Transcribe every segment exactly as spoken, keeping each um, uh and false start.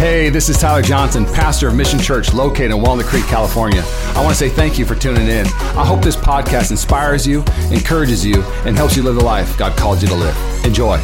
Hey, this is Tyler Johnson, pastor of Mission Church located in Walnut Creek, California. I want to say thank you for tuning in. I hope this podcast inspires you, encourages you, and helps you live the life God called you to live. Enjoy.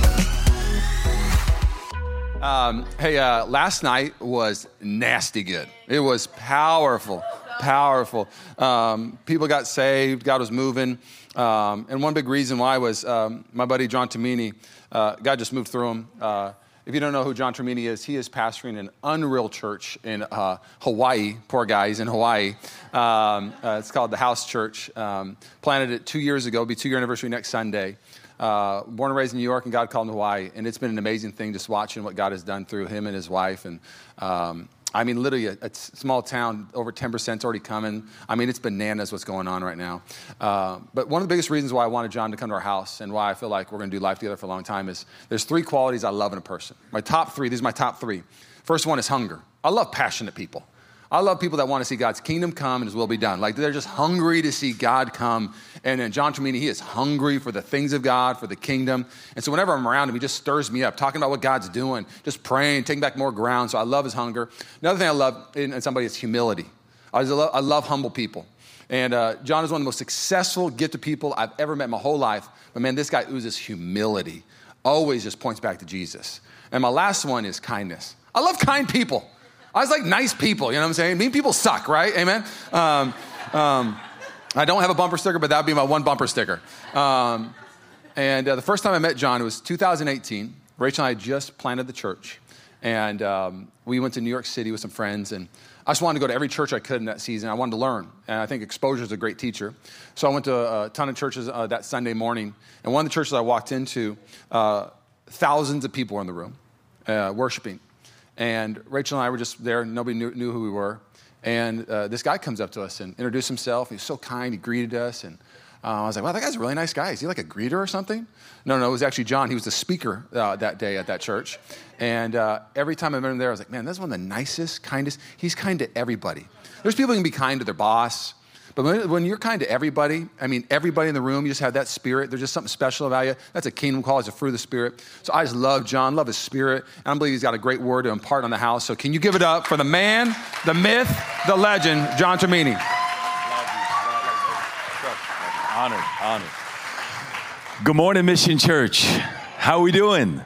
Um, hey, uh, last night was nasty good. It was powerful, powerful. Um, people got saved. God was moving. Um, and one big reason why was um, my buddy John Termini. Uh, God just moved through him. Uh, If you don't know who John Termini is, he is pastoring an unreal church in uh, Hawaii. Poor guy, he's in Hawaii. Um, uh, it's called the House Church. Um, planted it two years ago. It'll be two-year anniversary next Sunday. Uh, born and raised in New York, and God called him to Hawaii. And it's been an amazing thing just watching what God has done through him and his wife. And um, I mean, literally, a, a small town, over ten percent is already coming. I mean, it's bananas what's going on right now. Uh, but one of the biggest reasons why I wanted John to come to our house and why I feel like we're going to do life together for a long time is there's three qualities I love in a person. My top three, these are my top three. First one is hunger. I love passionate people. I love people that want to see God's kingdom come and his will be done. Like, they're just hungry to see God come. And then John Termini, he is hungry for the things of God, for the kingdom. And so whenever I'm around him, he just stirs me up, talking about what God's doing, just praying, taking back more ground. So I love his hunger. Another thing I love in somebody is humility. I love, I love humble people. And uh, John is one of the most successful gifted people I've ever met in my whole life. But man, this guy oozes humility. Always just points back to Jesus. And my last one is kindness. I love kind people. I was like nice people, you know what I'm saying? Mean people suck, right? Amen? Um, um, I don't have a bumper sticker, but that would be my one bumper sticker. Um, and uh, the first time I met John, it was two thousand eighteen. Rachel and I just planted the church. And um, we went to New York City with some friends. And I just wanted to go to every church I could in that season. I wanted to learn. And I think exposure is a great teacher. So I went to a ton of churches uh, that Sunday morning. And one of the churches I walked into, uh, thousands of people were in the room uh, worshiping. And Rachel and I were just there. Nobody knew, knew who we were. And uh, this guy comes up to us and introduced himself. He was so kind. He greeted us. And uh, I was like, wow, that guy's a really nice guy. Is he like a greeter or something? No, no, it was actually John. He was the speaker uh, that day at that church. And uh, every time I met him there, I was like, man, that's one of the nicest, kindest. He's kind to everybody. There's people who can be kind to their boss. But when, when you're kind to everybody, I mean, everybody in the room, you just have that spirit. There's just something special about you. That's a kingdom call. It's a fruit of the spirit. So I just love John, love his spirit. And I believe he's got a great word to impart on the house. So can you give it up for the man, the myth, the legend, John Termini. Love you. Honored, honored. Good morning, Mission Church. How are we doing?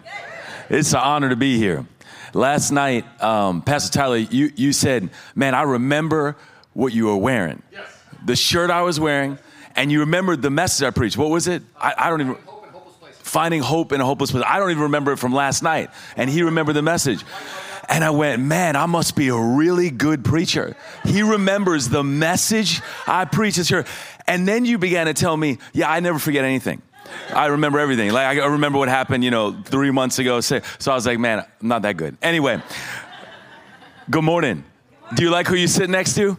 It's an honor to be here. Last night, um, Pastor Tyler, you, you said, man, I remember what you were wearing. Yes. The shirt I was wearing, and you remembered the message I preached. What was it? I, I don't even. Finding hope in a hopeless place. Finding hope in a hopeless place. I don't even remember it from last night. And he remembered the message. And I went, man, I must be a really good preacher. He remembers the message I preached this year. And then you began to tell me, yeah, I never forget anything. I remember everything. Like, I remember what happened, you know, three months ago. So I was like, man, I'm not that good. Anyway, good morning. Do you like who you sit next to?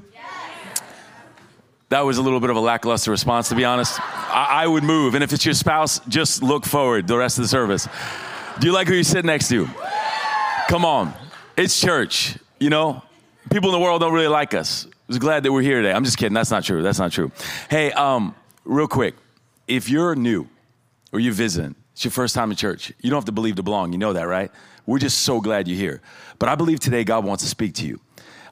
That was a little bit of a lackluster response, to be honest. I, I would move. And if it's your spouse, just look forward the rest of the service. Do you like who you sit next to? Come on. It's church, you know? People in the world don't really like us. I was glad that we're here today. I'm just kidding. That's not true. That's not true. Hey, um, real quick. If you're new or you're visiting, it's your first time in church, you don't have to believe to belong. You know that, right? We're just so glad you're here. But I believe today God wants to speak to you.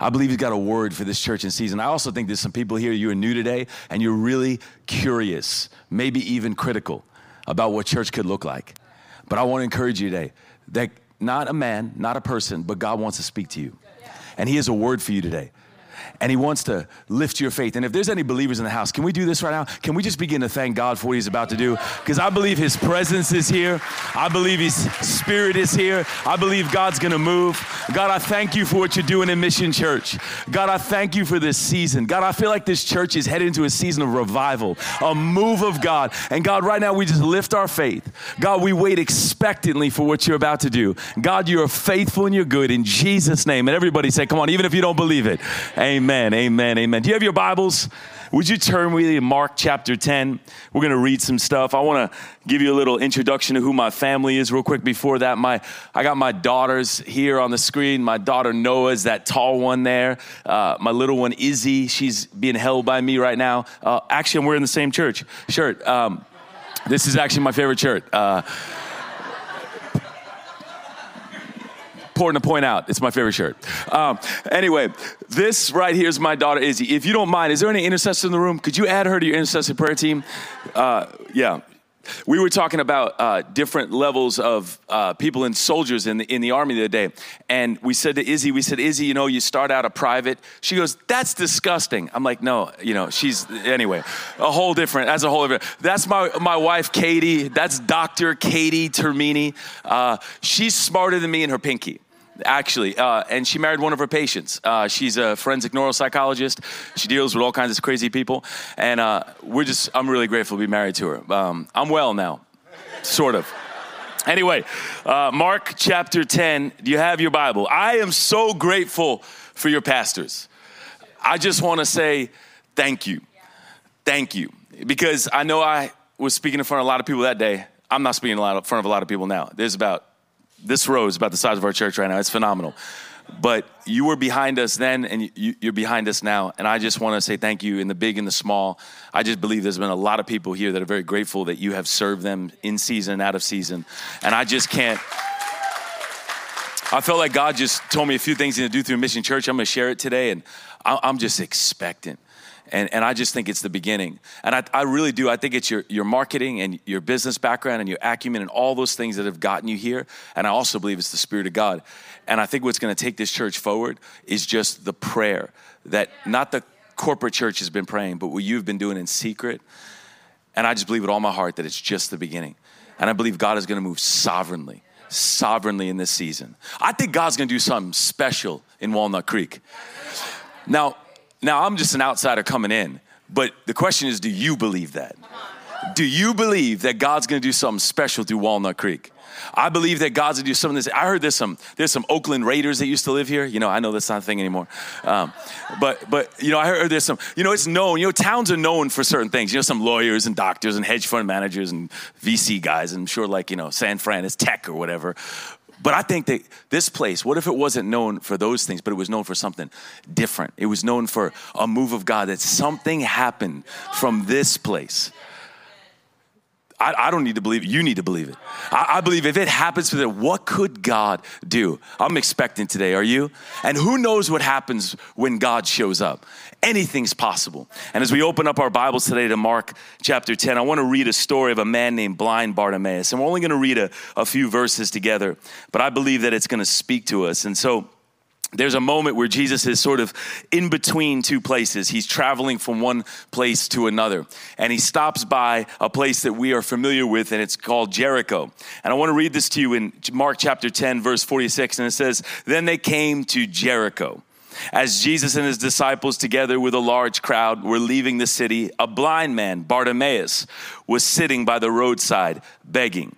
I believe he's got a word for this church in season. I also think there's some people here, you are new today, and you're really curious, maybe even critical about what church could look like. But I want to encourage you today that not a man, not a person, but God wants to speak to you. And he has a word for you today. And he wants to lift your faith. And if there's any believers in the house, can we do this right now? Can we just begin to thank God for what he's about to do? Because I believe his presence is here. I believe his spirit is here. I believe God's going to move. God, I thank you for what you're doing in Mission Church. God, I thank you for this season. God, I feel like this church is headed into a season of revival, a move of God. And God, right now, we just lift our faith. God, we wait expectantly for what you're about to do. God, you are faithful and you're good in Jesus' name. And everybody say, come on, even if you don't believe it. Amen, amen, amen. Do you have your Bibles? Would you turn with me to Mark chapter ten? We're going to read some stuff. I want to give you a little introduction to who my family is real quick. Before that, my I got my daughters here on the screen. My daughter Noah is that tall one there. Uh, my little one Izzy, she's being held by me right now. Uh, actually, I'm wearing the same church shirt. Um, this is actually my favorite shirt. Uh, important to point out. It's my favorite shirt. Um, anyway, this right here is my daughter, Izzy. If you don't mind, is there any intercessor in the room? Could you add her to your intercessor prayer team? Uh, yeah. We were talking about uh, different levels of uh, people and soldiers in the, in the army the other day. And we said to Izzy, we said, Izzy, you know, you start out a private. She goes, that's disgusting. I'm like, no, you know, she's, anyway, a whole different, that's a whole different. That's my, my wife, Katie. That's Doctor Katie Termini. Uh, she's smarter than me in her pinky. Actually, uh, and she married one of her patients. Uh, she's a forensic neuropsychologist. She deals with all kinds of crazy people. And uh, we're just, I'm really grateful to be married to her. Um, I'm well now, sort of. Anyway, uh, Mark chapter ten, do you have your Bible? I am so grateful for your pastors. I just want to say thank you. Thank you. Because I know I was speaking in front of a lot of people that day. I'm not speaking in front of a lot of people now. There's about This row is about the size of our church right now. It's phenomenal. But you were behind us then, and you, you're behind us now. And I just want to say thank you in the big and the small. I just believe there's been a lot of people here that are very grateful that you have served them in season and out of season. And I just can't. I felt like God just told me a few things to do through Mission Church. I'm going to share it today. And I'm just expectant. And and I just think it's the beginning. And I, I really do. I think it's your, your marketing and your business background and your acumen and all those things that have gotten you here. And I also believe it's the Spirit of God. And I think what's going to take this church forward is just the prayer that not the corporate church has been praying, but what you've been doing in secret. And I just believe with all my heart that it's just the beginning. And I believe God is going to move sovereignly, sovereignly in this season. I think God's going to do something special in Walnut Creek. Now, Now, I'm just an outsider coming in, but the question is, do you believe that? Do you believe that God's going to do something special through Walnut Creek? I believe that God's going to do something. This, I heard there's some there's some Oakland Raiders that used to live here. You know, I know that's not a thing anymore. Um, but, but you know, I heard there's some, you know, it's known. You know, towns are known for certain things. You know, some lawyers and doctors and hedge fund managers and V C guys. And I'm sure like, you know, San Fran is tech or whatever. But I think that this place, what if it wasn't known for those things, but it was known for something different? It was known for a move of God, that something happened from this place. I, I don't need to believe it. You need to believe it. I, I believe if it happens for them, what could God do? I'm expecting today, are you? And who knows what happens when God shows up? Anything's possible. And as we open up our Bibles today to Mark chapter ten, I want to read a story of a man named Blind Bartimaeus. And we're only going to read a, a few verses together, but I believe that it's going to speak to us. And so there's a moment where Jesus is sort of in between two places. He's traveling from one place to another. And he stops by a place that we are familiar with, and it's called Jericho. And I want to read this to you in Mark chapter ten, verse forty-six. And it says, "Then they came to Jericho. As Jesus and his disciples, together with a large crowd, were leaving the city, a blind man, Bartimaeus, was sitting by the roadside begging.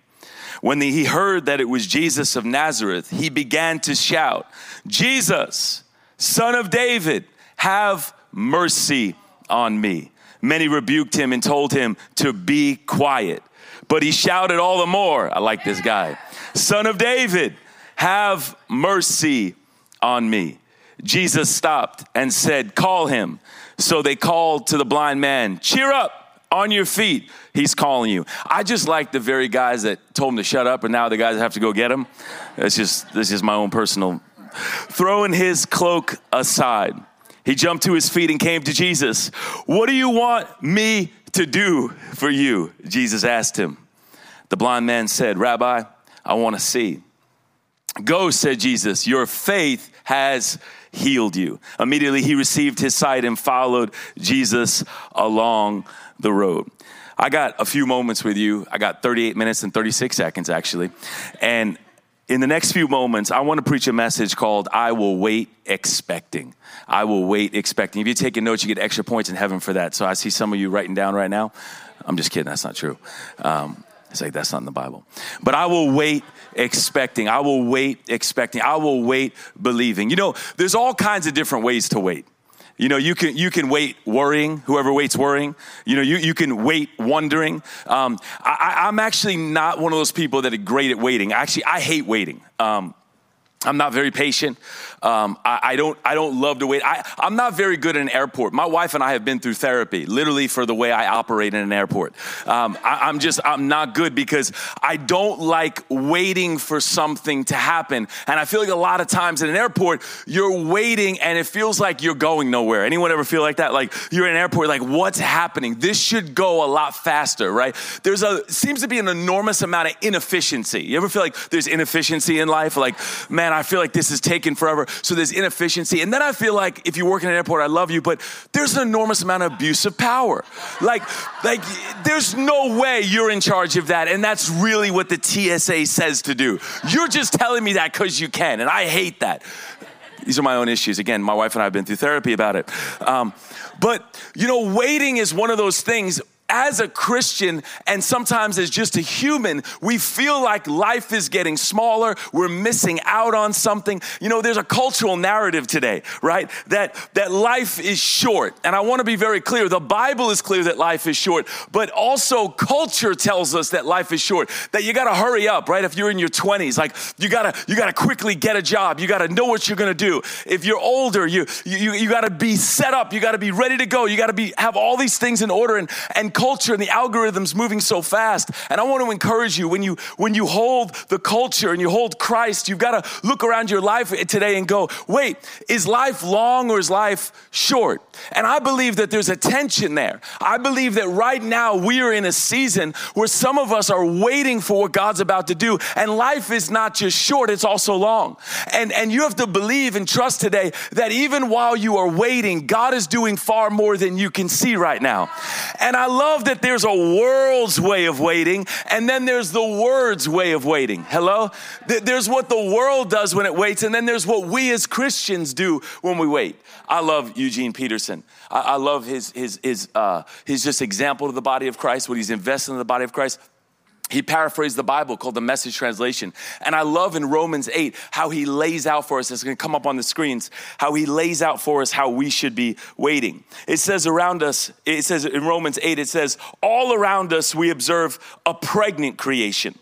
When the, he heard that it was Jesus of Nazareth, he began to shout, 'Jesus, Son of David, have mercy on me.' Many rebuked him and told him to be quiet. But he shouted all the more," I like this guy, "'Son of David, have mercy on me.' Jesus stopped and said, 'Call him.' So they called to the blind man, 'Cheer up. On your feet, he's calling you.'" I just like the very guys that told him to shut up, and now the guys have to go get him. That's just, this is my own personal. "Throwing his cloak aside, he jumped to his feet and came to Jesus. 'What do you want me to do for you?' Jesus asked him. The blind man said, 'Rabbi, I want to see.' 'Go,' said Jesus, 'your faith has healed you.' Immediately he received his sight and followed Jesus along the road." I got a few moments with you. I got thirty-eight minutes and thirty-six seconds, actually. And in the next few moments, I want to preach a message called "I Will Wait Expecting." I will wait expecting. If you're taking notes, you get extra points in heaven for that. So I see some of you writing down right now. I'm just kidding. That's not true. Um, it's like, that's not in the Bible. But I will wait expecting. I will wait expecting. I will wait believing. You know, there's all kinds of different ways to wait. You know, you can you can wait worrying, whoever waits worrying. You know, you, you can wait wondering. Um, I, I'm actually not one of those people that are great at waiting. Actually, I hate waiting. Um, I'm not very patient. Um, I, I don't I don't love to wait. I, I'm not very good in an airport. My wife and I have been through therapy, literally, for the way I operate in an airport. Um, I, I'm just, I'm not good because I don't like waiting for something to happen. And I feel like a lot of times in an airport, you're waiting and it feels like you're going nowhere. Anyone ever feel like that? Like you're in an airport, like what's happening? This should go a lot faster, right? There's a, seems to be an enormous amount of inefficiency. You ever feel like there's inefficiency in life? Like, man, I feel like this is taking forever. So there's inefficiency. And then I feel like if you work in an airport, I love you, but there's an enormous amount of abuse of power. Like, like there's no way you're in charge of that. And that's really what the T S A says to do. You're just telling me that because you can. And I hate that. These are my own issues. Again, my wife and I have been through therapy about it. Um, but, you know, waiting is one of those things. As a Christian, and sometimes as just a human, we feel like life is getting smaller. We're missing out on something. You know, there's a cultural narrative today, right? That that life is short. And I want to be very clear. The Bible is clear that life is short, but also culture tells us that life is short, that you got to hurry up, right? If you're in your twenties, like you got to you got to quickly get a job. You got to know what you're going to do. If you're older, you you you got to be set up. You got to be ready to go. You got to be have all these things in order and and culture and the algorithms moving so fast. And I want to encourage you, when you when you hold the culture and you hold Christ, you've got to look around your life today and go, wait, is life long or is life short? And I believe that there's a tension there. I believe that right now we are in a season where some of us are waiting for what God's about to do. And life is not just short, it's also long. And, and you have to believe and trust today that even while you are waiting, God is doing far more than you can see right now. And I love that there's a world's way of waiting, and then there's the word's way of waiting. Hello? There's what the world does when it waits, and then there's what we as Christians do when we wait. I love Eugene Peterson. I love his his his uh, his just example to the body of Christ, what he's investing in the body of Christ. He paraphrased the Bible called the Message Translation. And I love in Romans eight how he lays out for us, it's going to come up on the screens, how he lays out for us how we should be waiting. It says around us, it says in Romans eight, it says, all around us we observe a pregnant creation.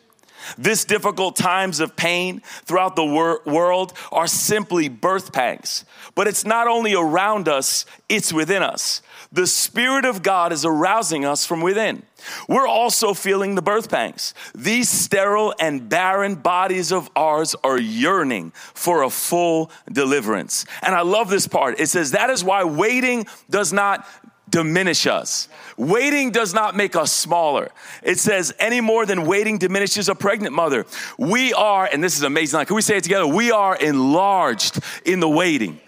This difficult times of pain throughout the wor- world are simply birth pangs. But it's not only around us, it's within us. The Spirit of God is arousing us from within. We're also feeling the birth pangs. These sterile and barren bodies of ours are yearning for a full deliverance. And I love this part. It says, that is why waiting does not diminish us. Waiting does not make us smaller. It says, any more than waiting diminishes a pregnant mother. We are, and this is amazing. Like, can we say it together? We are enlarged in the waiting.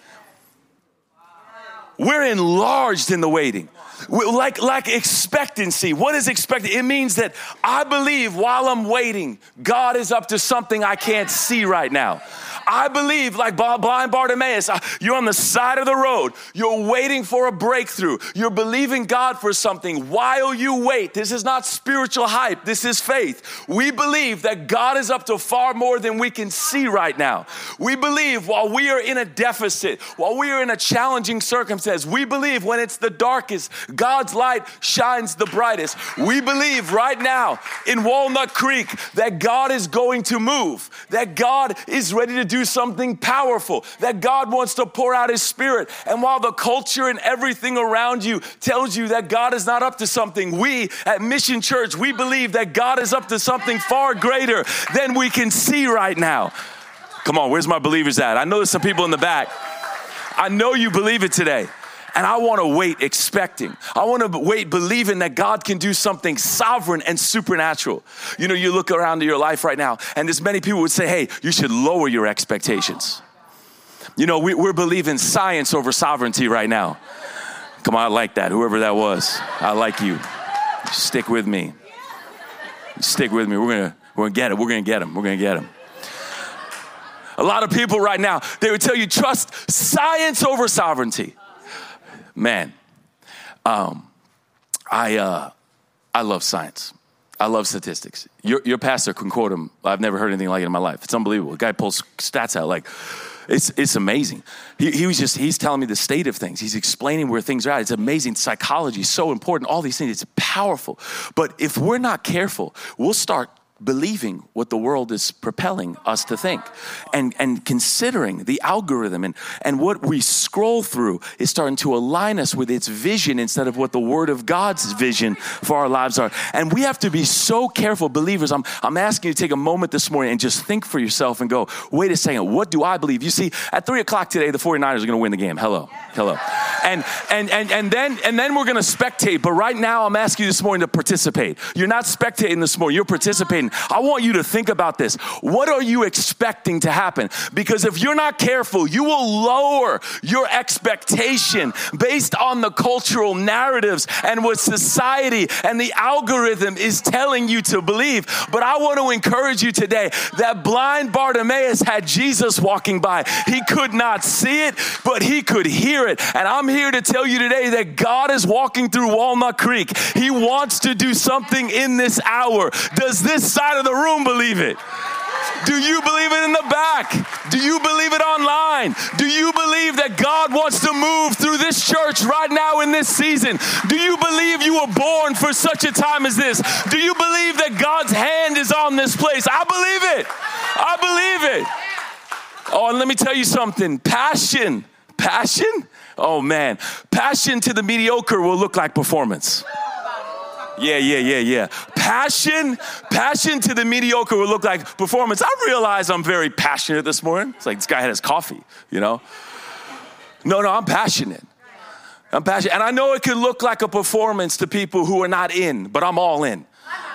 We're enlarged in the waiting. Like, like expectancy. What is expectancy? It means that I believe while I'm waiting, God is up to something I can't see right now. I believe, like blind Bartimaeus, you're on the side of the road. You're waiting for a breakthrough. You're believing God for something while you wait. This is not spiritual hype. This is faith. We believe that God is up to far more than we can see right now. We believe while we are in a deficit, while we are in a challenging circumstance, we believe when it's the darkest, God's light shines the brightest. We believe right now in Walnut Creek that God is going to move, that God is ready to do something powerful, that God wants to pour out His Spirit. And while the culture and everything around you tells you that God is not up to something, we at Mission Church, we believe that God is up to something far greater than we can see right now. Come on, where's my believers at? I know there's some people in the back. I know you believe it today. And I want to wait expecting. I want to wait believing that God can do something sovereign and supernatural. You know, you look around to your life right now, and there's many people would say, hey, you should lower your expectations. You know, we, we're believing science over sovereignty right now. Come on, I like that. Whoever that was, I like you. Stick with me. Stick with me. We're going to we're gonna get him. We're going to get him. We're going to get him. A lot of people right now, they would tell you, trust science over sovereignty. Man, um, I uh, I love science. I love statistics. Your your pastor can quote him. I've never heard anything like it in my life. It's unbelievable. The guy pulls stats out like it's it's amazing. He he was just he's telling me the state of things. He's explaining where things are at. It's amazing. Psychology is so important. All these things. It's powerful. But if we're not careful, we'll start believing what the world is propelling us to think, and, and considering the algorithm and, and what we scroll through is starting to align us with its vision instead of what the Word of God's vision for our lives are. And we have to be so careful, believers. I'm, I'm asking you to take a moment this morning and just think for yourself and go, wait a second, what do I believe? You see, at three o'clock today, the forty-niners are going to win the game. Hello, hello. And, and, and, and, then, and then we're going to spectate. But right now, I'm asking you this morning to participate. You're not spectating this morning. You're participating. I want you to think about this. What are you expecting to happen? Because if you're not careful, you will lower your expectation based on the cultural narratives and what society and the algorithm is telling you to believe. But I want to encourage you today that blind Bartimaeus had Jesus walking by. He could not see it, but he could hear it. And I'm here to tell you today that God is walking through Walnut Creek. He wants to do something in this hour. Does this side of the room believe it? Do you believe it in the back? Do you believe it online? Do you believe that God wants to move through this church right now in this season? Do you believe you were born for such a time as this? Do you believe that God's hand is on this place? I believe it. I believe it. Oh, and let me tell you something. Passion. Passion? Oh, man. Passion to the mediocre will look like performance. Yeah, yeah, yeah, yeah. Passion, passion to the mediocre will look like performance. I realize I'm very passionate this morning. It's like this guy had his coffee, you know? No, no, I'm passionate. I'm passionate. And I know it could look like a performance to people who are not in, but I'm all in.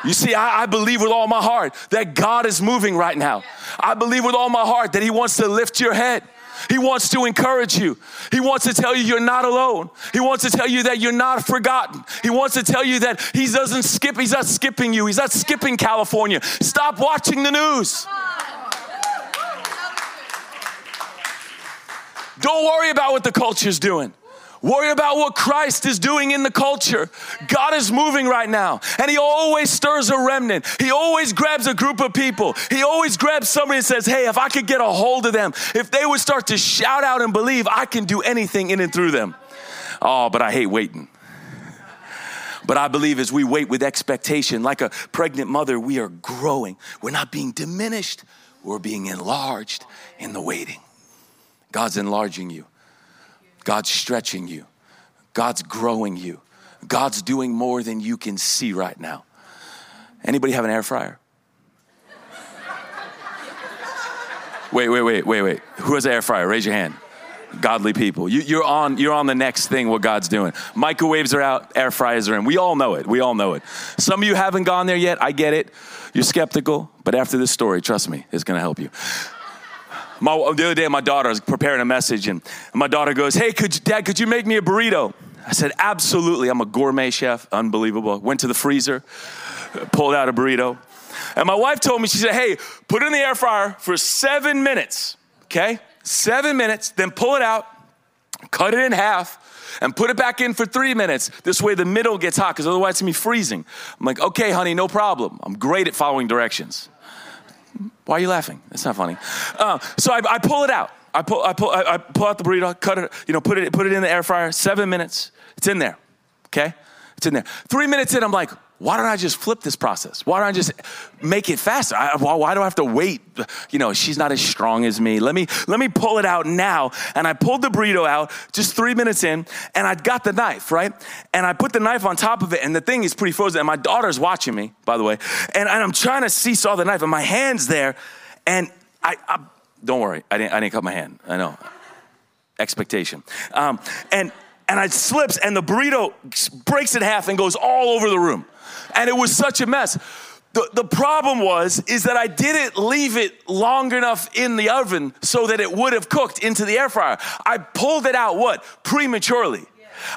You see, I, I believe with all my heart that God is moving right now. I believe with all my heart that He wants to lift your head. He wants to encourage you. He wants to tell you you're not alone. He wants to tell you that you're not forgotten. He wants to tell you that he doesn't skip. He's not skipping you. He's not skipping California. Stop watching the news. Don't worry about what the culture's doing. Worry about what Christ is doing in the culture. God is moving right now. And he always stirs a remnant. He always grabs a group of people. He always grabs somebody and says, hey, if I could get a hold of them, if they would start to shout out and believe, I can do anything in and through them. Oh, but I hate waiting. But I believe as we wait with expectation, like a pregnant mother, we are growing. We're not being diminished. We're being enlarged in the waiting. God's enlarging you. God's stretching you. God's growing you. God's doing more than you can see right now. Anybody have an air fryer? Wait, wait, wait, wait, wait. Who has an air fryer? Raise your hand. Godly people. You, you're on, you're on the next thing what God's doing. Microwaves are out. Air fryers are in. We all know it. We all know it. Some of you haven't gone there yet. I get it. You're skeptical. But after this story, trust me, it's going to help you. My, the other day, my daughter was preparing a message, and my daughter goes, hey, could you, Dad, could you make me a burrito? I said, absolutely. I'm a gourmet chef. Unbelievable. Went to the freezer, pulled out a burrito. And my wife told me, she said, hey, put it in the air fryer for seven minutes, okay? Seven minutes, then pull it out, cut it in half, and put it back in for three minutes. This way the middle gets hot, because otherwise it's going to be freezing. I'm like, okay, honey, no problem. I'm great at following directions. Why are you laughing? That's not funny. Uh, so I, I pull it out. I pull, I pull, I, I pull out the burrito, cut it, you know, put it, put it in the air fryer. Seven minutes. It's in there. Okay, it's in there. Three minutes in, I'm like, why don't I just flip this process? Why don't I just make it faster? I, why, why do I have to wait? You know, she's not as strong as me. Let me, let me pull it out now. And I pulled the burrito out just three minutes in, and I got the knife, right? And I put the knife on top of it, and the thing is pretty frozen. And my daughter's watching me, by the way. And, and I'm trying to seesaw the knife, and my hand's there. And I, I don't worry, I didn't, I didn't cut my hand. I know, expectation. Um, and and it slips, and the burrito breaks in half and goes all over the room. And it was such a mess. The, the problem was, is that I didn't leave it long enough in the oven so that it would have cooked into the air fryer. I pulled it out, what? Prematurely.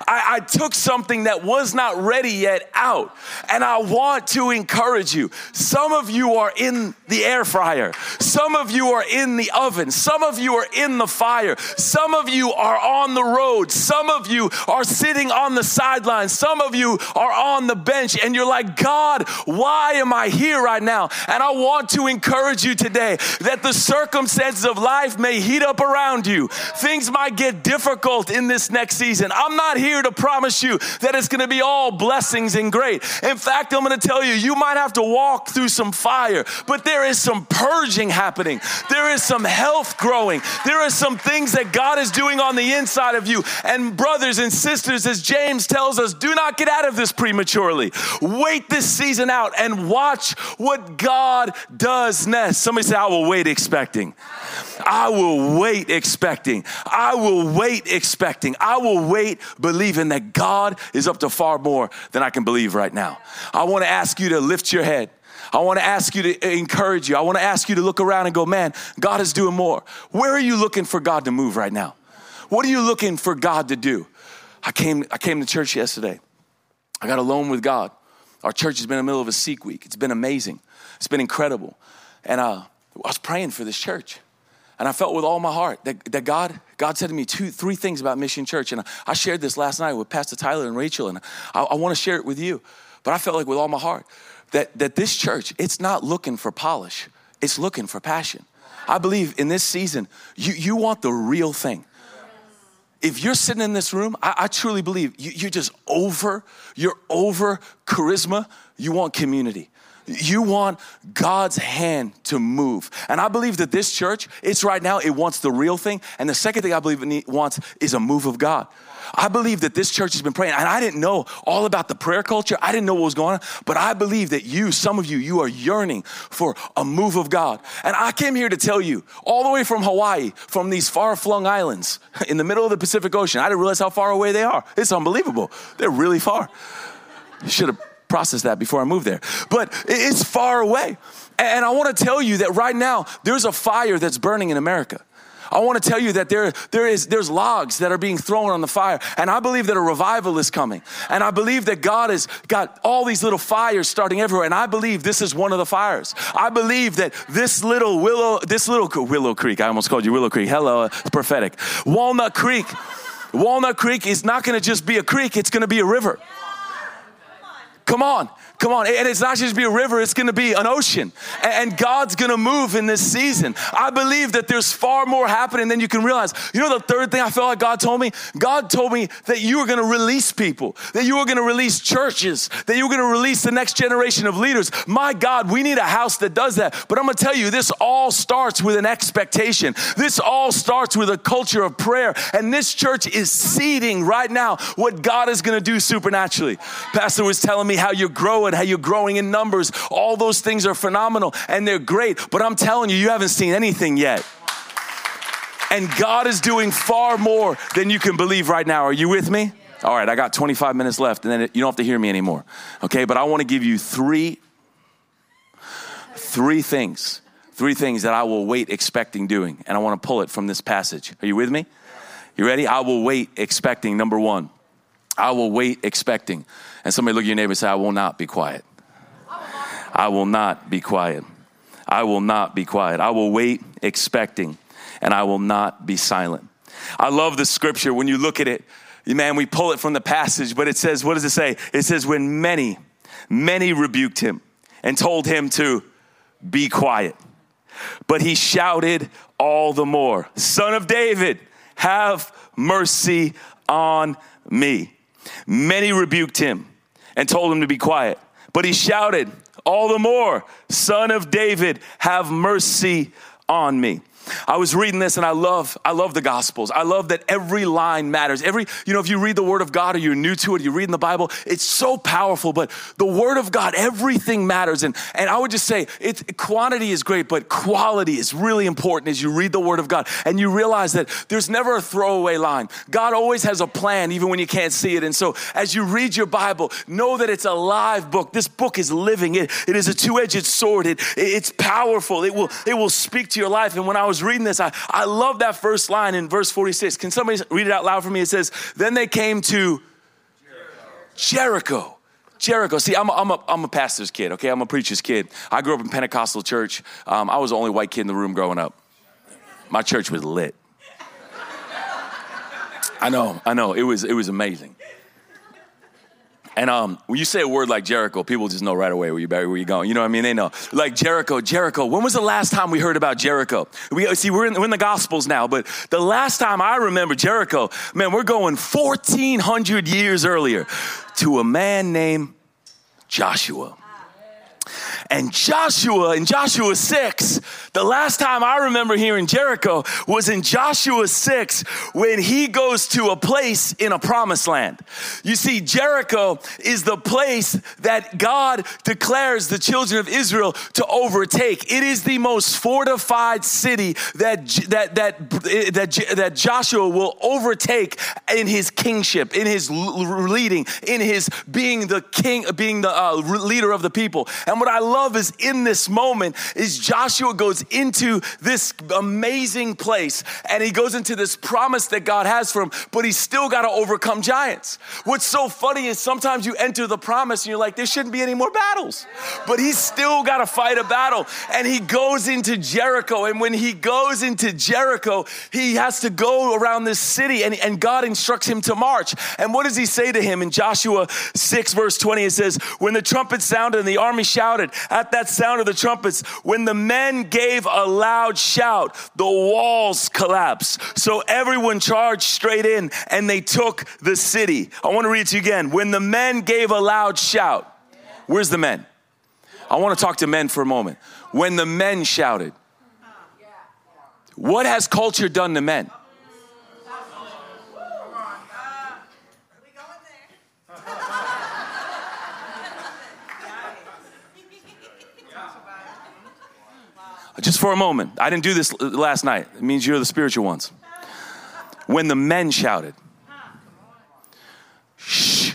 I, I took something that was not ready yet out. And I want to encourage you. Some of you are in the air fryer. Some of you are in the oven. Some of you are in the fire. Some of you are on the road. Some of you are sitting on the sidelines. Some of you are on the bench. And you're like, God, why am I here right now? And I want to encourage you today that the circumstances of life may heat up around you. Things might get difficult in this next season. I'm not not here to promise you that it's going to be all blessings and great. In fact, I'm going to tell you, you might have to walk through some fire, but there is some purging happening. There is some health growing. There are some things that God is doing on the inside of you. And brothers and sisters, as James tells us, do not get out of this prematurely. Wait this season out and watch what God does next. Somebody say, I will wait expecting. I will wait expecting. I will wait expecting. I will wait believing that God is up to far more than I can believe right now. I want to ask you to lift your head. I want to ask you to encourage you. I want to ask you to look around and go, man, God is doing more. Where are you looking for God to move right now? What are you looking for God to do? I came, I came to church yesterday. I got alone with God. Our church has been in the middle of a seek week. It's been amazing. It's been incredible. And uh, I was praying for this church. And I felt with all my heart that, that God, God said to me two, three things about Mission Church. And I, I shared this last night with Pastor Tyler and Rachel. And I, I want to share it with you. But I felt like with all my heart that, that this church, it's not looking for polish. It's looking for passion. I believe in this season, you, you want the real thing. If you're sitting in this room, I, I truly believe you, you're just over, you're over charisma. You want community. You want God's hand to move. And I believe that this church, it's right now, it wants the real thing. And the second thing I believe it wants is a move of God. I believe that this church has been praying, and I didn't know all about the prayer culture. I didn't know what was going on, but I believe that you, some of you, you are yearning for a move of God. And I came here to tell you, all the way from Hawaii, from these far-flung islands in the middle of the Pacific Ocean, I didn't realize how far away they are. It's unbelievable. They're really far. You should have processed that before I moved there, but it's far away. And I want to tell you that right now, there's a fire that's burning in America. I want to tell you that there, there is, there's logs that are being thrown on the fire. And I believe that a revival is coming. And I believe that God has got all these little fires starting everywhere. And I believe this is one of the fires. I believe that this little Willow, this little Willow Creek, I almost called you Willow Creek. Hello, it's prophetic. Walnut Creek. Walnut Creek is not going to just be a creek. It's going to be a river. Come on. Come on, and it's not just be a river, it's gonna be an ocean. And God's gonna move in this season. I believe that there's far more happening than you can realize. You know the third thing I felt like God told me? God told me that you were gonna release people, that you were gonna release churches, that you were gonna release the next generation of leaders. My God, we need a house that does that. But I'm gonna tell you, this all starts with an expectation. This all starts with a culture of prayer. And this church is seeding right now what God is gonna do supernaturally. Pastor was telling me how you're growing, how you're growing in numbers. All those things are phenomenal and they're great, but I'm telling you, you haven't seen anything yet. And God is doing far more than you can believe right now. Are you with me? All right, I got twenty-five minutes left and then you don't have to hear me anymore. Okay, but I want to give you three, three things, three things that I will wait expecting doing. And I want to pull it from this passage. Are you with me? You ready? I will wait expecting. Number one, I will wait expecting. And somebody look at your neighbor and say, I will not be quiet. I will not be quiet. I will not be quiet. I will wait expecting, and I will not be silent. I love the scripture. When you look at it, man, we pull it from the passage, but it says, what does it say? It says, when many, many rebuked him and told him to be quiet. But he shouted all the more, Son of David, have mercy on me. Many rebuked him and told him to be quiet, but he shouted all the more, Son of David, have mercy on me. I was reading this and I love, I love the Gospels. I love that every line matters. Every, you know, if you read the Word of God or you're new to it, you're reading the Bible, it's so powerful, but the Word of God, everything matters. And, and I would just say it's, quantity is great, but quality is really important as you read the Word of God and you realize that there's never a throwaway line. God always has a plan, even when you can't see it. And so as you read your Bible, know that it's a live book. This book is living. It, it is a two-edged sword. It, it's powerful. It will, it will speak to your life. And when I was was reading this, I, I love that first line in verse forty-six. Can somebody read it out loud for me? It says, then they came to Jericho. Jericho. See, I'm a, I'm a, I'm a pastor's kid, okay? I'm a preacher's kid. I grew up in Pentecostal church. Um, I was the only white kid in the room growing up. My church was lit. I know, I know. It was, it was amazing. And um, when you say a word like Jericho, people just know right away where you where you going. You know what I mean? They know. Like Jericho, Jericho. When was the last time we heard about Jericho? We see we're in, we're in the Gospels now, but the last time I remember Jericho, man, we're going fourteen hundred years earlier to a man named Joshua. And Joshua, in Joshua six, the last time I remember hearing Jericho was in Joshua six when he goes to a place in a promised land. You see, Jericho is the place that God declares the children of Israel to overtake. It is the most fortified city that, that, that, that, that Joshua will overtake in his kingship, in his leading, in his being the king, being the uh, leader of the people. And what I love is in this moment is Joshua goes into this amazing place and he goes into this promise that God has for him, but he's still got to overcome giants. What's so funny is sometimes you enter the promise and you're like, there shouldn't be any more battles, but he's still got to fight a battle. And he goes into Jericho, and when he goes into Jericho, he has to go around this city, and, and God instructs him to march. And what does he say to him in Joshua six verse twenty? It says, when the trumpet sounded and the army shouted, at that sound of the trumpets, when the men gave a loud shout, the walls collapsed. So everyone charged straight in and they took the city. I want to read it to you again. When the men gave a loud shout, where's the men? I want to talk to men for a moment. When the men shouted, what has culture done to men? Just for a moment. I didn't do this last night. It means you're the spiritual ones. When the men shouted, shh,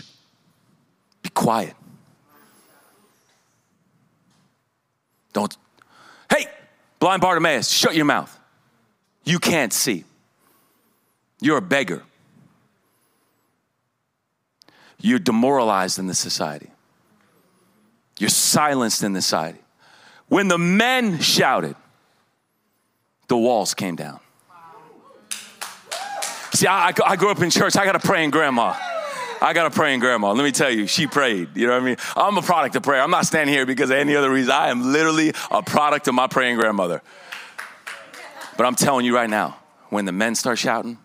be quiet. Don't, hey, blind Bartimaeus, shut your mouth. You can't see. You're a beggar. You're demoralized in this society. You're silenced in this society. When the men shouted, the walls came down. See, I, I grew up in church. I got a praying grandma. I got a praying grandma. Let me tell you, she prayed. You know what I mean? I'm a product of prayer. I'm not standing here because of any other reason. I am literally a product of my praying grandmother. But I'm telling you right now, when the men start shouting,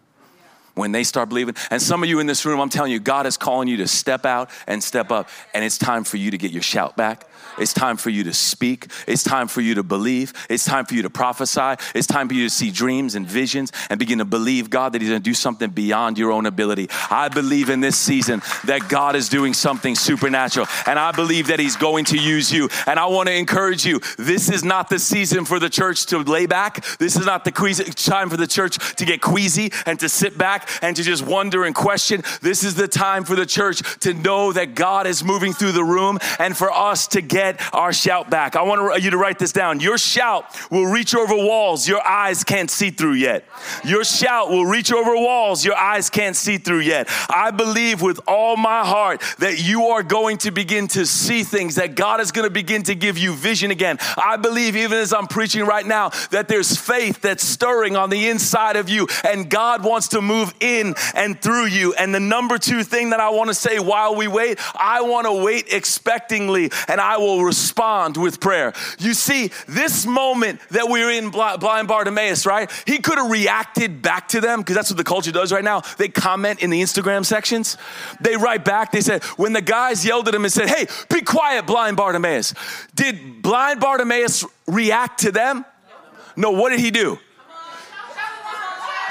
when they start believing, and some of you in this room, I'm telling you, God is calling you to step out and step up, and it's time for you to get your shout back. It's time for you to speak. It's time for you to believe. It's time for you to prophesy. It's time for you to see dreams and visions and begin to believe God that he's going to do something beyond your own ability. I believe in this season that God is doing something supernatural, and I believe that he's going to use you. And I want to encourage you, this is not the season for the church to lay back. This is not the time for the church to get queasy and to sit back and to just wonder and question. This is the time for the church to know that God is moving through the room and for us to get our shout back. I want you to write this down. Your shout will reach over walls your eyes can't see through yet. Your shout will reach over walls your eyes can't see through yet. I believe with all my heart that you are going to begin to see things, that God is going to begin to give you vision again. I believe even as I'm preaching right now that there's faith that's stirring on the inside of you, and God wants to move in and through you. And the number two thing that I want to say while we wait, I want to wait expectingly, and I will respond with prayer. You see, this moment that we're in, blind Bartimaeus, right? He could have reacted back to them, because that's what the culture does right now. They comment in the Instagram sections. They write back. They said, when the guys yelled at him and said, hey, be quiet, blind Bartimaeus. Did blind Bartimaeus react to them? No, what did he do?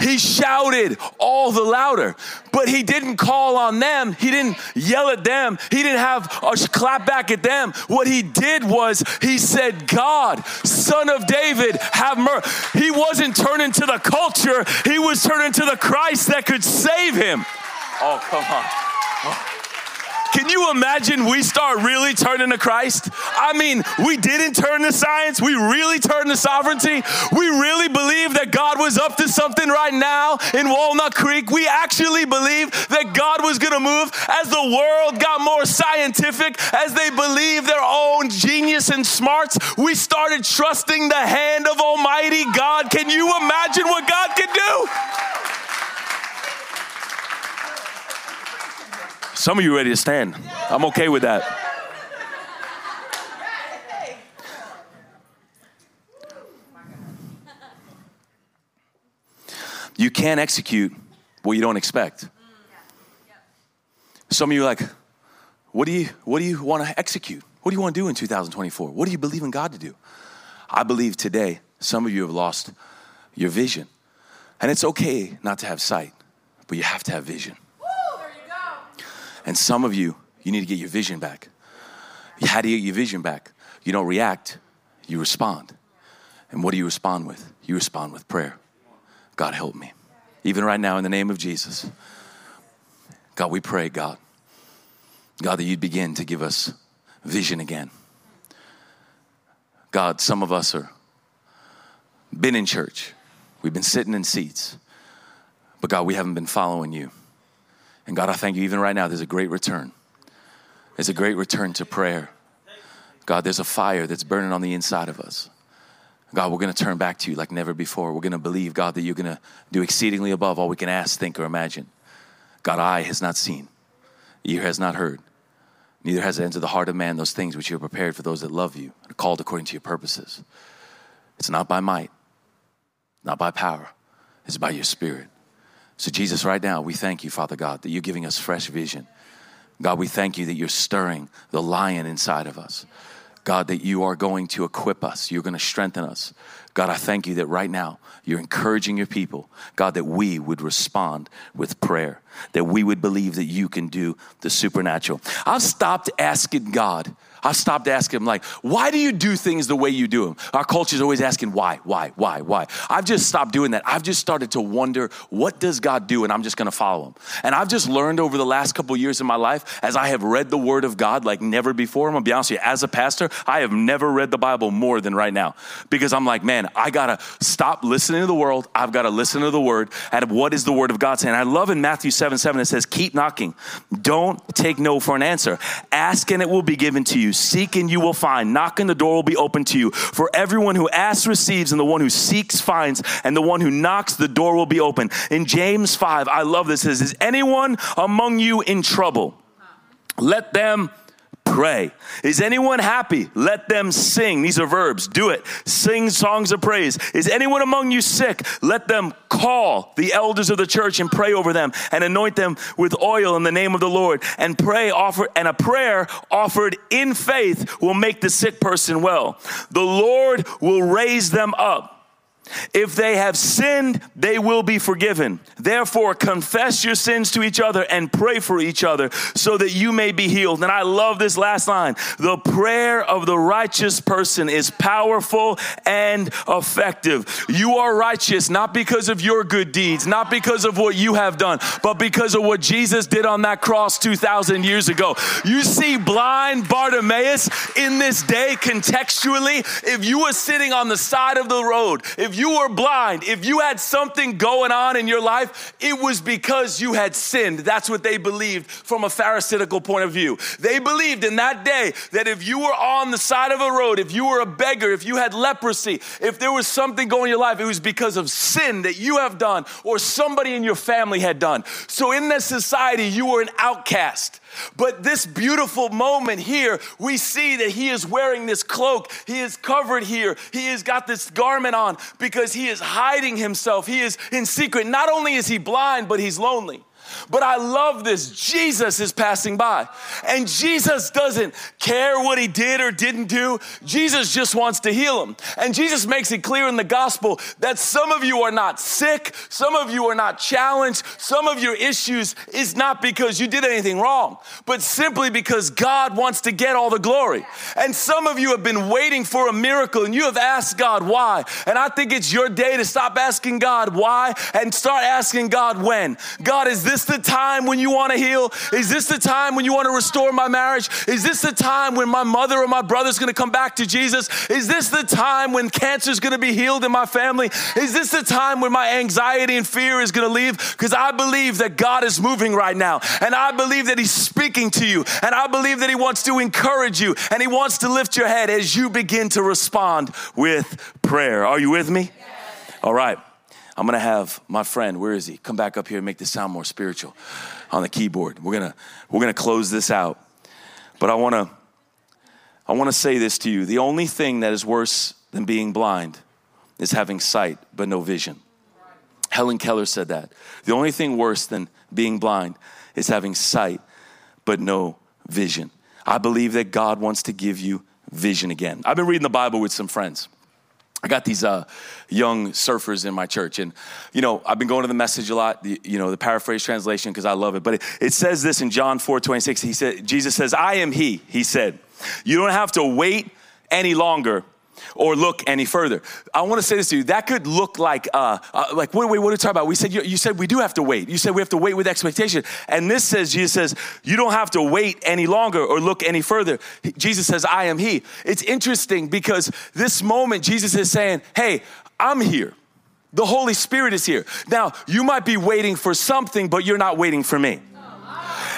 He shouted all the louder, but he didn't call on them. He didn't yell at them. He didn't have a clap back at them. What he did was he said, God, Son of David, have mercy. He wasn't turning to the culture. He was turning to the Christ that could save him. Oh, come on. Oh. Can you imagine we start really turning to Christ? I mean, we didn't turn to science. We really turned to sovereignty. We really believe that God was up to something right now in Walnut Creek. We actually believe that God was going to move as the world got more scientific, as they believed their own genius and smarts. We started trusting the hand of Almighty God. Can you imagine what God could do? Some of you ready to stand. I'm okay with that. You can't execute what you don't expect. Some of you are like, what do you, what do you want to execute? What do you want to do in two thousand twenty-four? What do you believe in God to do? I believe today some of you have lost your vision. And it's okay not to have sight, but you have to have vision. Woo, there you go. And some of you, you need to get your vision back. How do you get your vision back? You don't react, you respond. And what do you respond with? You respond with prayer. God, help me. Even right now, in the name of Jesus. God, we pray, God. God, that you'd begin to give us vision again. God, some of us are been in church. We've been sitting in seats. But God, we haven't been following you. And God, I thank you even right now, there's a great return. There's a great return to prayer. God, there's a fire that's burning on the inside of us. God, we're going to turn back to you like never before. We're going to believe, God, that you're going to do exceedingly above all we can ask, think, or imagine. God, eye has not seen. Ear has not heard. Neither has it entered the heart of man those things which you have prepared for those that love you and are called according to your purposes. It's not by might, not by power. It's by your spirit. So Jesus, right now, we thank you, Father God, that you're giving us fresh vision. God, we thank you that you're stirring the lion inside of us. God, that you are going to equip us. You're going to strengthen us. God, I thank you that right now you're encouraging your people. God, that we would respond with prayer, that we would believe that you can do the supernatural. I've stopped asking God. I've stopped asking him, like, why do you do things the way you do them? Our culture's always asking why, why, why, why. I've just stopped doing that. I've just started to wonder, what does God do? And I'm just going to follow him. And I've just learned over the last couple years in my life, as I have read the word of God like never before. I'm going to be honest with you, as a pastor, I have never read the Bible more than right now, because I'm like, man, I got to stop listening to the world. I've got to listen to the word. And what is the word of God saying? I love in Matthew seven seven, it says, keep knocking. Don't take no for an answer. Ask and it will be given to you. Seek and you will find. Knock and the door will be open to you. For everyone who asks receives, and the one who seeks finds, and the one who knocks, the door will be open. In James five, I love this. It says, is anyone among you in trouble? Let them pray. Is anyone happy? Let them sing. These are verbs. Do it. Sing songs of praise. Is anyone among you sick? Let them call the elders of the church and pray over them and anoint them with oil in the name of the Lord. And pray offer, and a prayer offered in faith will make the sick person well. The Lord will raise them up. If they have sinned, they will be forgiven. Therefore, confess your sins to each other and pray for each other so that you may be healed. And I love this last line. The prayer of the righteous person is powerful and effective. You are righteous, not because of your good deeds, not because of what you have done, but because of what Jesus did on that cross two thousand years ago. You see blind Bartimaeus in this day contextually. If you were sitting on the side of the road, if you you were blind, if you had something going on in your life, it was because you had sinned. That's what they believed from a Pharisaical point of view. They believed in that day that if you were on the side of a road, if you were a beggar, if you had leprosy, if there was something going on in your life, it was because of sin that you have done or somebody in your family had done. So in this society, you were an outcast. But this beautiful moment here, we see that he is wearing this cloak. He is covered here. He has got this garment on because he is hiding himself. He is in secret. Not only is he blind, but he's lonely. But I love this. Jesus is passing by. And Jesus doesn't care what he did or didn't do. Jesus just wants to heal him. And Jesus makes it clear in the gospel that some of you are not sick. Some of you are not challenged. Some of your issues is not because you did anything wrong, but simply because God wants to get all the glory. And some of you have been waiting for a miracle and you have asked God why. And I think it's your day to stop asking God why and start asking God when. God, is this Is this the time when you want to heal? Is this the time when you want to restore my marriage? Is this the time when my mother or my brother's going to come back to Jesus? Is this the time when cancer's going to be healed in my family? Is this the time when my anxiety and fear is going to leave? Because I believe that God is moving right now. And I believe that he's speaking to you. And I believe that he wants to encourage you. And he wants to lift your head as you begin to respond with prayer. Are you with me? Yes. All right. I'm going to have my friend, where is he? Come back up here and make this sound more spiritual on the keyboard. We're going to we're going to close this out. But I want to I want to say this to you. The only thing that is worse than being blind is having sight but no vision. Helen Keller said that. The only thing worse than being blind is having sight but no vision. I believe that God wants to give you vision again. I've been reading the Bible with some friends. I got these uh, young surfers in my church, and, you know, I've been going to the Message a lot, the, you know, the paraphrase translation, because I love it. But it, it says this in John four twenty-six. He said, Jesus says, I am he, he said. You don't have to wait any longer or look any further. I want to say this to you. That could look like, uh, uh, like, wait, wait, what are you talking about? We said, you, you said we do have to wait. You said we have to wait with expectation. And this says, Jesus says, you don't have to wait any longer or look any further. He, Jesus says, I am he. It's interesting because this moment, Jesus is saying, hey, I'm here. The Holy Spirit is here. Now, you might be waiting for something, but you're not waiting for me.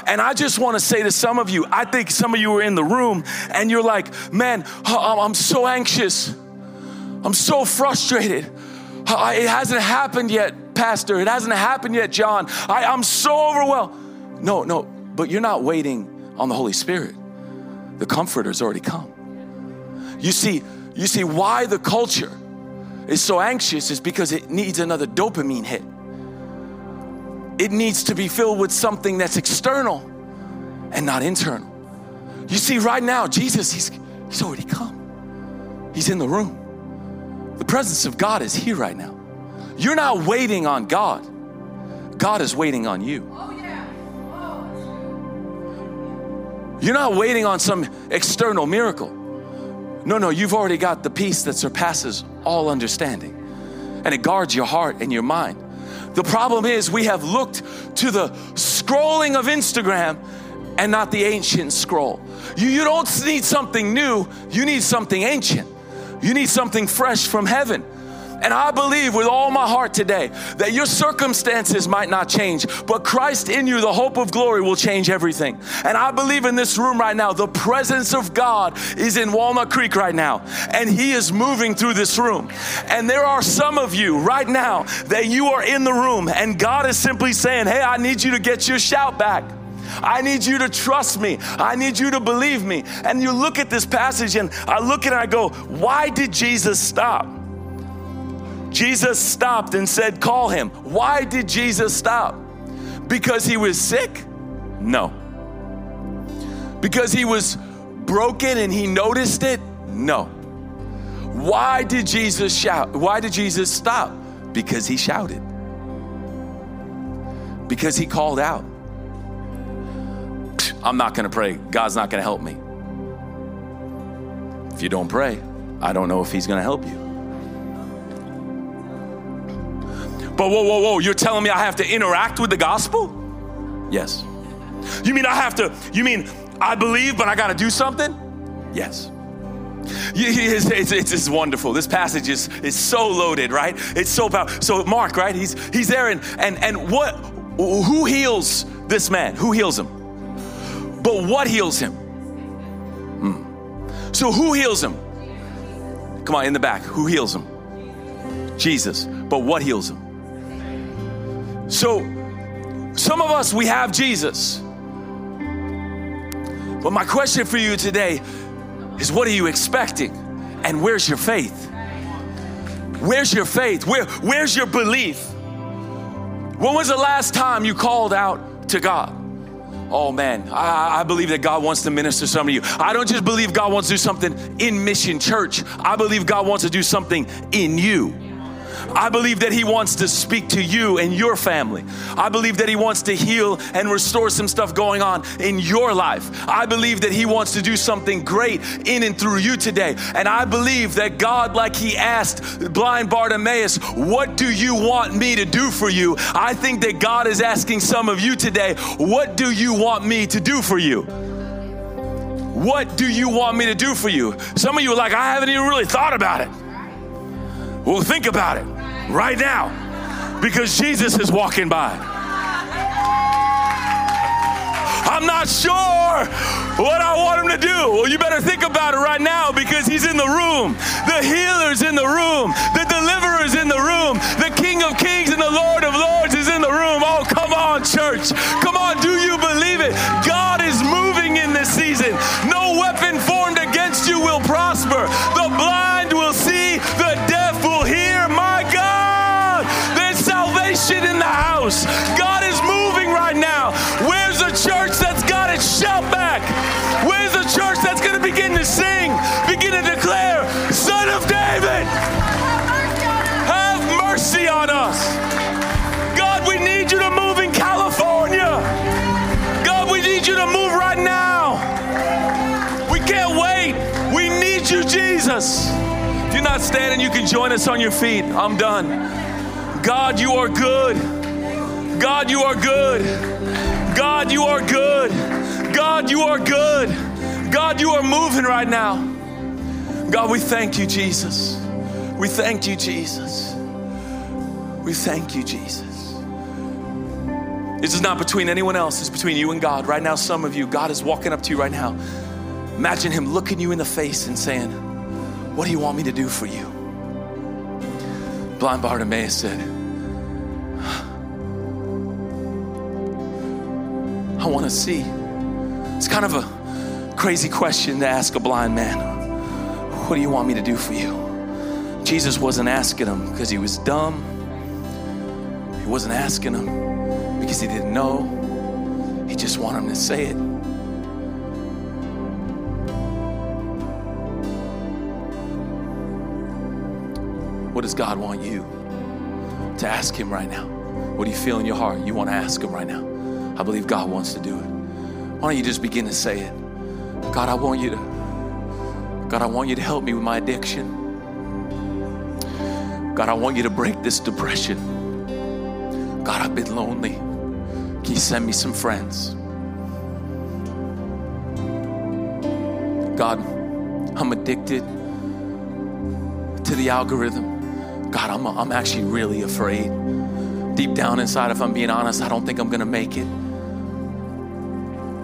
And I just want to say to some of you, I think some of you are in the room and you're like, man, I'm so anxious. I'm so frustrated. It hasn't happened yet, Pastor. It hasn't happened yet, John. I, I'm so overwhelmed. No, no, but you're not waiting on the Holy Spirit. The Comforter's already come. You see, you see why the culture is so anxious is because it needs another dopamine hit. It needs to be filled with something that's external and not internal. You see, right now, Jesus, he's, he's already come. He's in the room. The presence of God is here right now. You're not waiting on God. God is waiting on you. Oh, yeah. Oh. You're not waiting on some external miracle. No, no, you've already got the peace that surpasses all understanding. And it guards your heart and your mind. The problem is we have looked to the scrolling of Instagram and not the ancient scroll. You, you don't need something new. You need something ancient. You need something fresh from heaven. And I believe with all my heart today that your circumstances might not change, but Christ in you, the hope of glory, will change everything. And I believe in this room right now, the presence of God is in Walnut Creek right now, and he is moving through this room. And there are some of you right now that you are in the room, and God is simply saying, hey, I need you to get your shout back. I need you to trust me. I need you to believe me. And you look at this passage, and I look at it and I go, why did Jesus stop? Jesus stopped and said, call him. Why did Jesus stop? Because he was sick? No. Because he was broken and he noticed it? No. Why did Jesus shout? Why did Jesus stop? Because he shouted. Because he called out. I'm not going to pray. God's not going to help me. If you don't pray, I don't know if he's going to help you. But whoa, whoa, whoa, you're telling me I have to interact with the gospel? Yes. You mean I have to, you mean I believe, but I got to do something? Yes. It's, it's, it's, it's wonderful. This passage is, is so loaded, right? It's so powerful. So Mark, right? He's he's there and, and, and what, who heals this man? Who heals him? But what heals him? Hmm. So who heals him? Come on, in the back. Who heals him? Jesus. But what heals him? So some of us, we have Jesus. But my question for you today is, what are you expecting? And where's your faith? Where's your faith? Where, where's your belief? When was the last time you called out to God? Oh man, I, I believe that God wants to minister to some of you. I don't just believe God wants to do something in Mission Church. I believe God wants to do something in you. I believe that he wants to speak to you and your family. I believe that he wants to heal and restore some stuff going on in your life. I believe that he wants to do something great in and through you today. And I believe that God, like he asked blind Bartimaeus, what do you want me to do for you? I think that God is asking some of you today, what do you want me to do for you? What do you want me to do for you? Some of you are like, I haven't even really thought about it. Well, think about it right now because Jesus is walking by. I'm not sure what I want him to do. Well, you better think about it right now, because he's in the room. The healer's in the room. The deliverer's in the room. The King of Kings and the Lord of Lords is in the room. Oh, come on, church. Come on, do you believe it? God is moving in this season. No weapon formed against you will prosper. The blind will see. The deaf will hear. My God, there's salvation in the house. God is moving right now. Where's the church that's got its shout back? Where's the church that's going to begin to sing, begin to declare, Son of David, have mercy on us. God, we need you to move in California. God, we need you to move right now. We can't wait. We need you, Jesus. If you're not standing, you can join us on your feet. I'm done. God, you are good. God, you are good. God, you are good. God, you are good. God, you are moving right now. God, we thank you, Jesus. We thank you, Jesus. We thank you, Jesus. This is not between anyone else. It's between you and God. Right now, some of you, God is walking up to you right now. Imagine him looking you in the face and saying, what do you want me to do for you? Blind Bartimaeus said, I want to see. It's kind of a crazy question to ask a blind man. What do you want me to do for you? Jesus wasn't asking him because he was dumb. He wasn't asking him because he didn't know. He just wanted him to say it. What does God want you to ask him right now? What do you feel in your heart you want to ask him right now? I believe God wants to do it. Why don't you just begin to say it? God, I want you to, God, I want you to help me with my addiction. God, I want you to break this depression. God, I've been lonely. Can you send me some friends? God, I'm addicted to the algorithm. God, I'm, I'm actually really afraid. Deep down inside, if I'm being honest, I don't think I'm going to make it.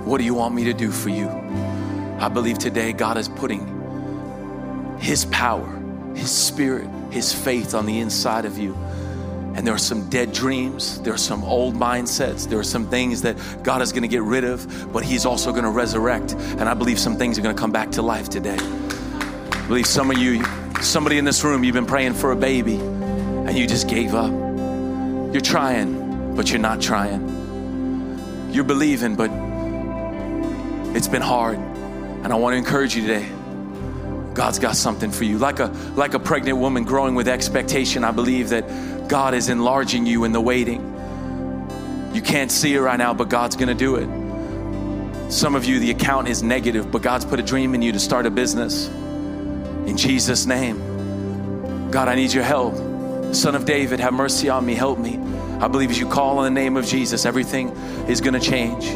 What do you want me to do for you? I believe today God is putting his power, his spirit, his faith on the inside of you. And there are some dead dreams. There are some old mindsets. There are some things that God is going to get rid of, but he's also going to resurrect. And I believe some things are going to come back to life today. I believe some of you, somebody in this room, you've been praying for a baby and you just gave up. You're trying, but you're not trying. You're believing, but it's been hard. And I want to encourage you today. God's got something for you. Like a, like a pregnant woman growing with expectation, I believe that God is enlarging you in the waiting. You can't see it right now, but God's going to do it. Some of you, the account is negative, but God's put a dream in you to start a business. In Jesus' name. God, I need your help. Son of David, have mercy on me, help me. I believe as you call on the name of Jesus, everything is going to change.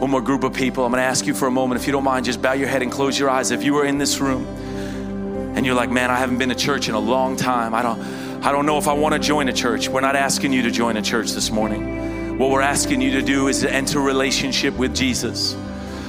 One more group of people, I'm going to ask you for a moment, if you don't mind, just bow your head and close your eyes. If you were in this room and you're like, man, I haven't been to church in a long time. I don't, I don't know if I want to join a church. We're not asking you to join a church this morning. What we're asking you to do is to enter a relationship with Jesus.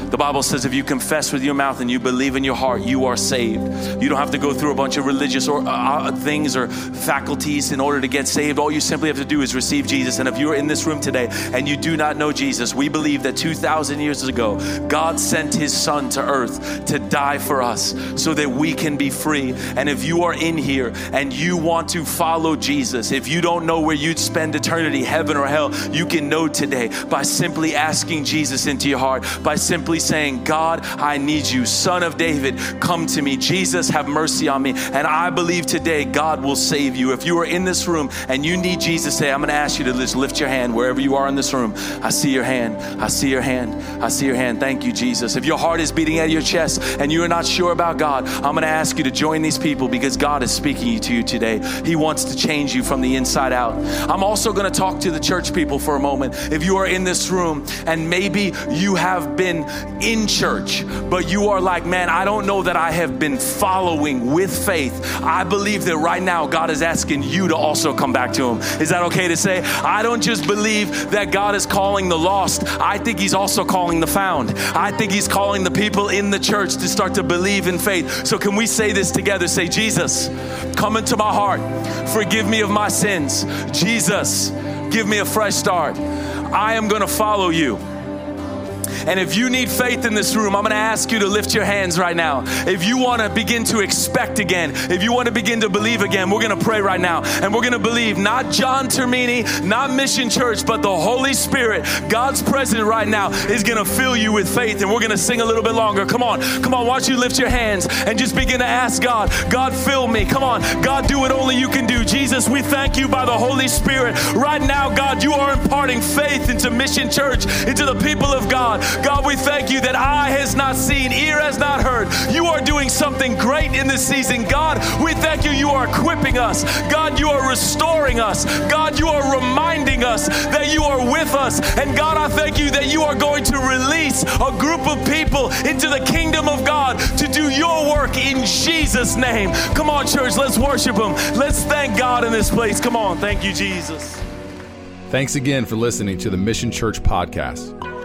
The Bible says if you confess with your mouth and you believe in your heart, you are saved. You don't have to go through a bunch of religious or uh, things or faculties in order to get saved. All you simply have to do is receive Jesus. And if you're in this room today and you do not know Jesus, we believe that two thousand years ago, God sent his son to earth to die for us so that we can be free. And if you are in here and you want to follow Jesus, if you don't know where you'd spend eternity, heaven or hell, you can know today by simply asking Jesus into your heart, by simply saying, God, I need you. Son of David, come to me. Jesus, have mercy on me. And I believe today God will save you. If you are in this room and you need Jesus today, I'm going to ask you to just lift your hand wherever you are in this room. I see your hand. I see your hand. I see your hand. Thank you, Jesus. If your heart is beating out of your chest and you are not sure about God, I'm going to ask you to join these people because God is speaking to you today. He wants to change you from the inside out. I'm also going to talk to the church people for a moment. If you are in this room and maybe you have been in church, but you are like, man, I don't know that I have been following with faith. I believe that right now God is asking you to also come back to him. Is that okay to say? I don't just believe that God is calling the lost. I think he's also calling the found. I think he's calling the people in the church to start to believe in faith. So can we say this together? Say, Jesus, come into my heart. Forgive me of my sins. Jesus, give me a fresh start. I am going to follow you. And if you need faith in this room, I'm going to ask you to lift your hands right now. If you want to begin to expect again, if you want to begin to believe again, we're going to pray right now. And we're going to believe not John Termini, not Mission Church, but the Holy Spirit, God's presence right now, is going to fill you with faith. And we're going to sing a little bit longer. Come on. Come on. Why don't you lift your hands and just begin to ask God, God, fill me. Come on. God, do what only you can do. Jesus, we thank you by the Holy Spirit. Right now, God, you are imparting faith into Mission Church, into the people of God. God, we thank you that eye has not seen, ear has not heard. You are doing something great in this season. God, we thank you. You are equipping us. God, you are restoring us. God, you are reminding us that you are with us. And God, I thank you that you are going to release a group of people into the kingdom of God to do your work in Jesus' name. Come on, church, let's worship him. Let's thank God in this place. Come on. Thank you, Jesus. Thanks again for listening to the Mission Church podcast.